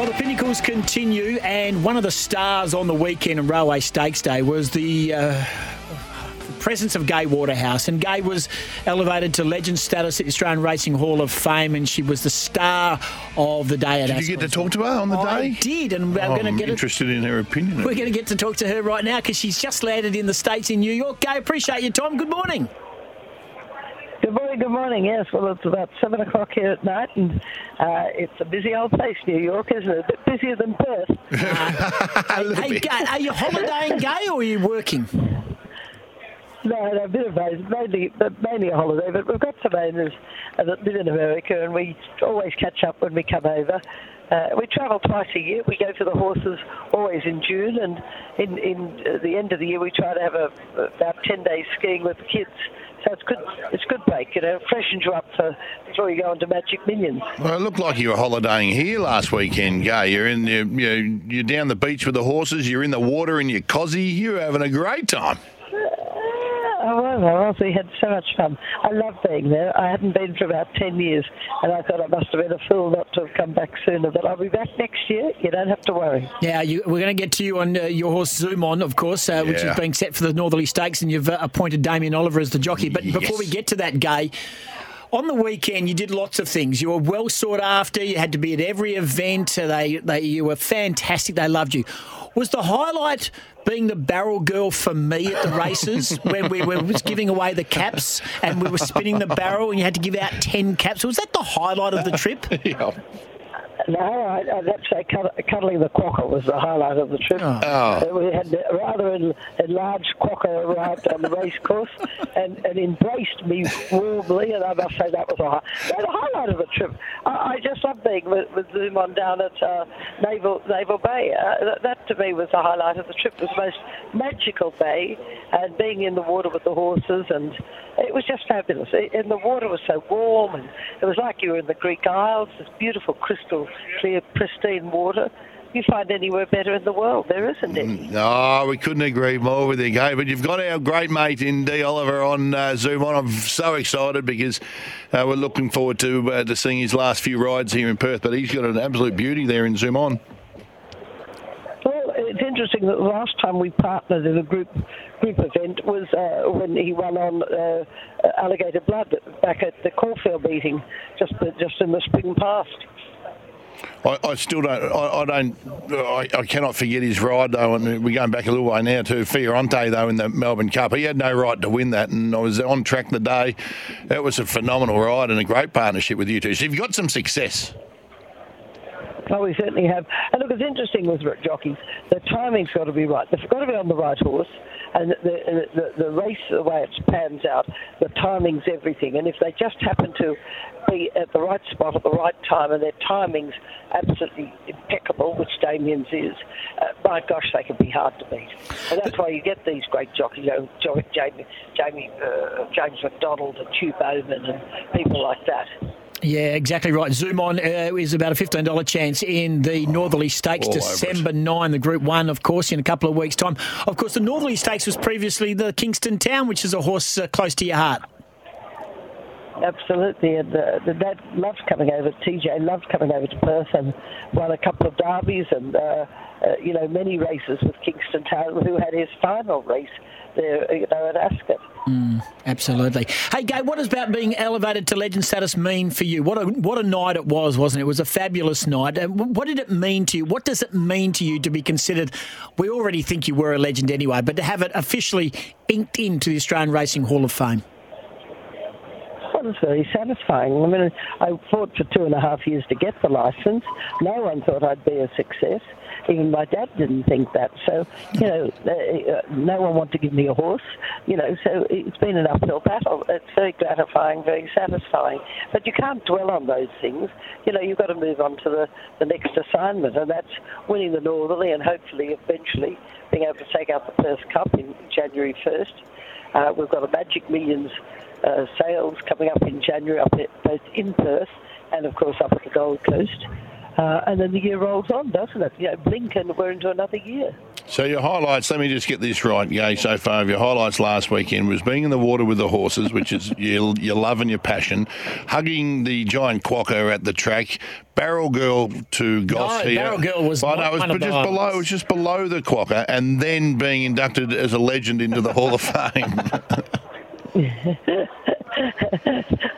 Well, the pinnacles continue, and one of the stars on the weekend in Railway Stakes Day was the presence of Gai Waterhouse, and Gai was elevated to legend status at the Australian Racing Hall of Fame, and she was the star of the day at Ascot. Did you get to talk to her on the day? I did, and we're going to get interested in her opinion. We're going to get to talk to her right now because she's just landed in the States in New York. Gai, appreciate your time. Good morning. Good morning. Yes, well, it's about 7 o'clock here at night, and it's a busy old place, New York, isn't it? A bit busier than Perth. Hey, Gai, are you holidaying, Gai, or are you working? No, a bit of both, mainly a holiday, but we've got some owners that live in America, and we always catch up when we come over. We travel twice a year. We go to the horses always in June, and in the end of the year we try to have about 10 days skiing with the kids. So it's good. It's good break, you know. Freshens you up before you go on to Magic Minions. Well, it looked like you were holidaying here last weekend, Gai. You're down the beach with the horses. You're in the water in your cozzy. You're having a great time. I honestly had so much fun. I love being there. I hadn't been for about 10 years, and I thought I must have been a fool not to have come back sooner. But I'll be back next year. You don't have to worry. Yeah, we're going to get to you on your horse Zoumon, of course, which is being set for the Northerly Stakes, and you've appointed Damien Oliver as the jockey. But before we get to that, Gai, on the weekend you did lots of things. You were well sought after. You had to be at every event. You were fantastic. They loved you. Was the highlight being the barrel girl for me at the races when we were giving away the caps and we were spinning the barrel and you had to give out 10 caps? Was that the highlight of the trip? Yeah. No, I'd have to say cuddling the quokka was the highlight of the trip. We had a rather enlarged quokka arrived on the race course and embraced me warmly, and I must say that was the highlight of the trip. I just love being with Zoumon down at Naval Bay. That to me was the highlight of the trip. It was the most magical bay, and being in the water with the horses, and it was just fabulous. And the water was so warm, and it was like you were in the Greek Isles, this beautiful crystal clear, pristine water. You find anywhere better in the world, there isn't any. No, we couldn't agree more with you, Gai. But you've got our great mate in D. Oliver on Zoumon. I'm so excited because we're looking forward to seeing his last few rides here in Perth. But he's got an absolute beauty there in Zoumon. Well, it's interesting that the last time we partnered in a group event was when he won on Alligator Blood back at the Caulfield meeting, just in the spring past. I still don't. I cannot forget his ride though, and we're going back a little way now to Fiorente though in the Melbourne Cup. He had no right to win that, and I was on track the day. That was a phenomenal ride and a great partnership with you two. So you've got some success. Oh, we certainly have. And look, it's interesting with jockeys. The timing's got to be right. They've got to be on the right horse, and the race, the way it pans out, the timing's everything. And if they just happen to be at the right spot at the right time, and their timing's absolutely impeccable, which Damien's is, my gosh, they can be hard to beat. And that's why you get these great jockeys, you know, James McDonald and Hugh Bowman and people like that. Yeah, exactly right. Zoumon is about a $15 chance in the Northerly Stakes, December 9, the Group 1, of course, in a couple of weeks' time. Of course, the Northerly Stakes was previously the Kingston Town, which is a horse close to your heart. Absolutely, and Dad loves coming over. TJ loved coming over to Perth and won a couple of derbies and, you know, many races with Kingston Town, who had his final race there, you know, at Ascot. Absolutely. Hey, Gai, what does about being elevated to legend status mean for you? What a night it was, wasn't it? It was a fabulous night. What did it mean to you? What does it mean to you to be considered? We already think you were a legend anyway, but to have it officially inked into the Australian Racing Hall of Fame? It was very satisfying. I mean, I fought for 2.5 years to get the licence. No one thought I'd be a success. Even my dad didn't think that. So, you know, no one wanted to give me a horse. You know, so it's been an uphill battle. It's very gratifying, very satisfying. But you can't dwell on those things. You know, you've got to move on to the next assignment, and that's winning the Northerly and hopefully eventually being able to take out the Perth Cup in January 1st. We've got a Magic Millions sales coming up in January, up at, both in Perth and, of course, up at the Gold Coast. And then the year rolls on, doesn't it? You know, blink and we're into another year. So your highlights, let me just get this right, Gai, so far. Your highlights last weekend was being in the water with the horses, which is your love and your passion, hugging the giant quokka at the track, Barrel Girl to Goss here. Barrel Girl was it was just below the quokka, and then being inducted as a legend into the Hall of Fame.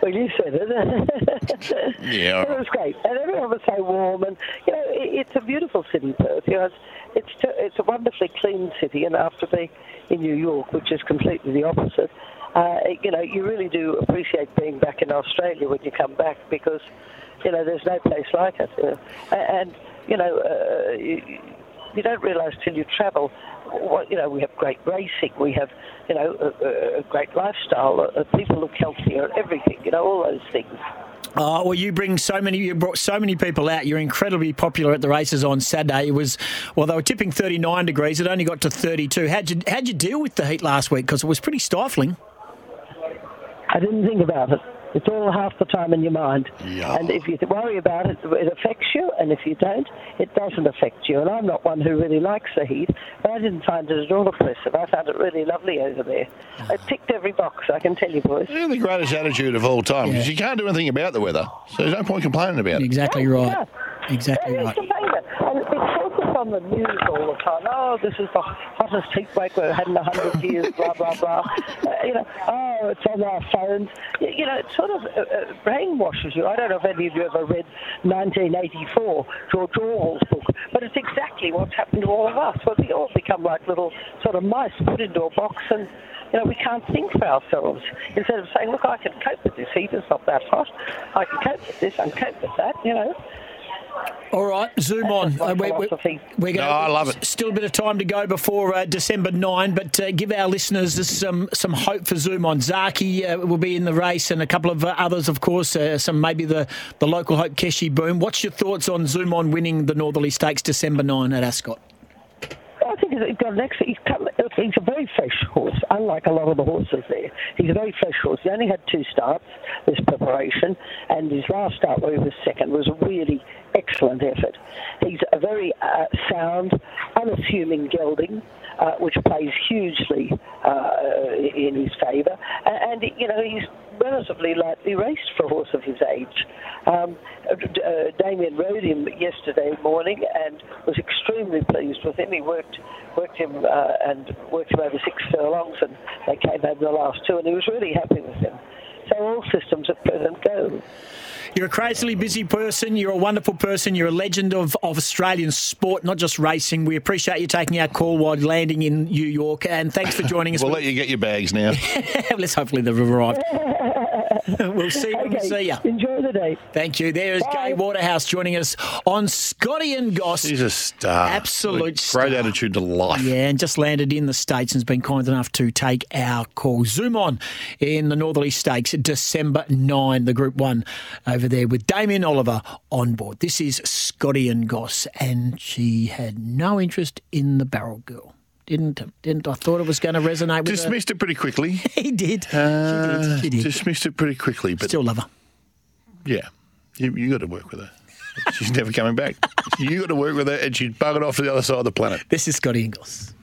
Well, you said it. Yeah. It was great. And everyone was so warm. And, you know, it's a beautiful city, Perth. You know, it's a wonderfully clean city. And after being in New York, which is completely the opposite, you know, you really do appreciate being back in Australia when you come back because, you know, there's no place like it. You know? And, you know, you don't realise till you travel, what, you know, we have great racing, we have, you know, a great lifestyle, people look healthier, everything, you know, all those things. Oh, well, you brought so many people out. You're incredibly popular at the races on Saturday. It was, well, they were tipping 39 degrees. It only got to 32. How'd you deal with the heat last week? Because it was pretty stifling. I didn't think about it. It's all half the time in your mind. Yeah. And if you worry about it, it affects you, and if you don't, it doesn't affect you. And I'm not one who really likes the heat, but I didn't find it at all oppressive. I found it really lovely over there. I ticked every box, I can tell you, boys. Yeah, the greatest attitude of all time, because you can't do anything about the weather, so there's no point complaining about it. Exactly right. Yeah. Exactly right. And it's focused on the news all the time. Oh, this is the hottest heatwave we've had in 100 years, blah, blah, blah. You know, oh, it's on our phones. You know, it's sort of brainwashes you. I don't know if any of you ever read 1984, George Orwell's book, but it's exactly what's happened to all of us. Well, we all become like little sort of mice put into a box and, you know, we can't think for ourselves. Instead of saying, look, I can cope with this heat, it's not that hot. I can cope with this, I can cope with that, you know. All right, Zoumon. We're going to I love it. Still a bit of time to go before December 9, but give our listeners some hope for Zoumon. Zaki will be in the race and a couple of others, of course, some maybe the local hope, Keshi Boom. What's your thoughts on Zoumon winning the Northerly Stakes December 9 at Ascot? I think he's got an excellent... He's a very fresh horse, unlike a lot of the horses there. He's a very fresh horse. He only had 2 starts this preparation, and his last start where he was second was a really excellent effort. He's a very sound, unassuming gelding, which plays hugely in his favour. And, you know, he's relatively lightly raced for a horse of his age. Damien rode him yesterday morning and was extremely pleased with him. He worked him over 6 furlongs, and they came over the last 2, and he was really happy with him. So all systems at present go. You're a crazily busy person. You're a wonderful person. You're a legend of Australian sport, not just racing. We appreciate you taking our call while landing in New York, and thanks for joining us. We'll let you get your bags now. Let's hopefully they've arrived. We'll see you. Okay. We'll see you. Enjoy the day. Thank you. There is Gai Waterhouse joining us on Scotty and Goss. She's a star. Absolute star. Great attitude to life. Yeah, and just landed in the States and has been kind enough to take our call. Zoumon in the Northerly Stakes, December 9, the Group 1 over there with Damien Oliver on board. This is Scotty and Goss, and she had no interest in the Barrel Girl. Didn't I thought it was going to resonate with her. Dismissed it pretty quickly. He did. She did. Dismissed it pretty quickly. But still love her. Yeah. You got to work with her. She's never coming back. You got to work with her, and she's buggered off to the other side of the planet. This is Scotty Ingalls.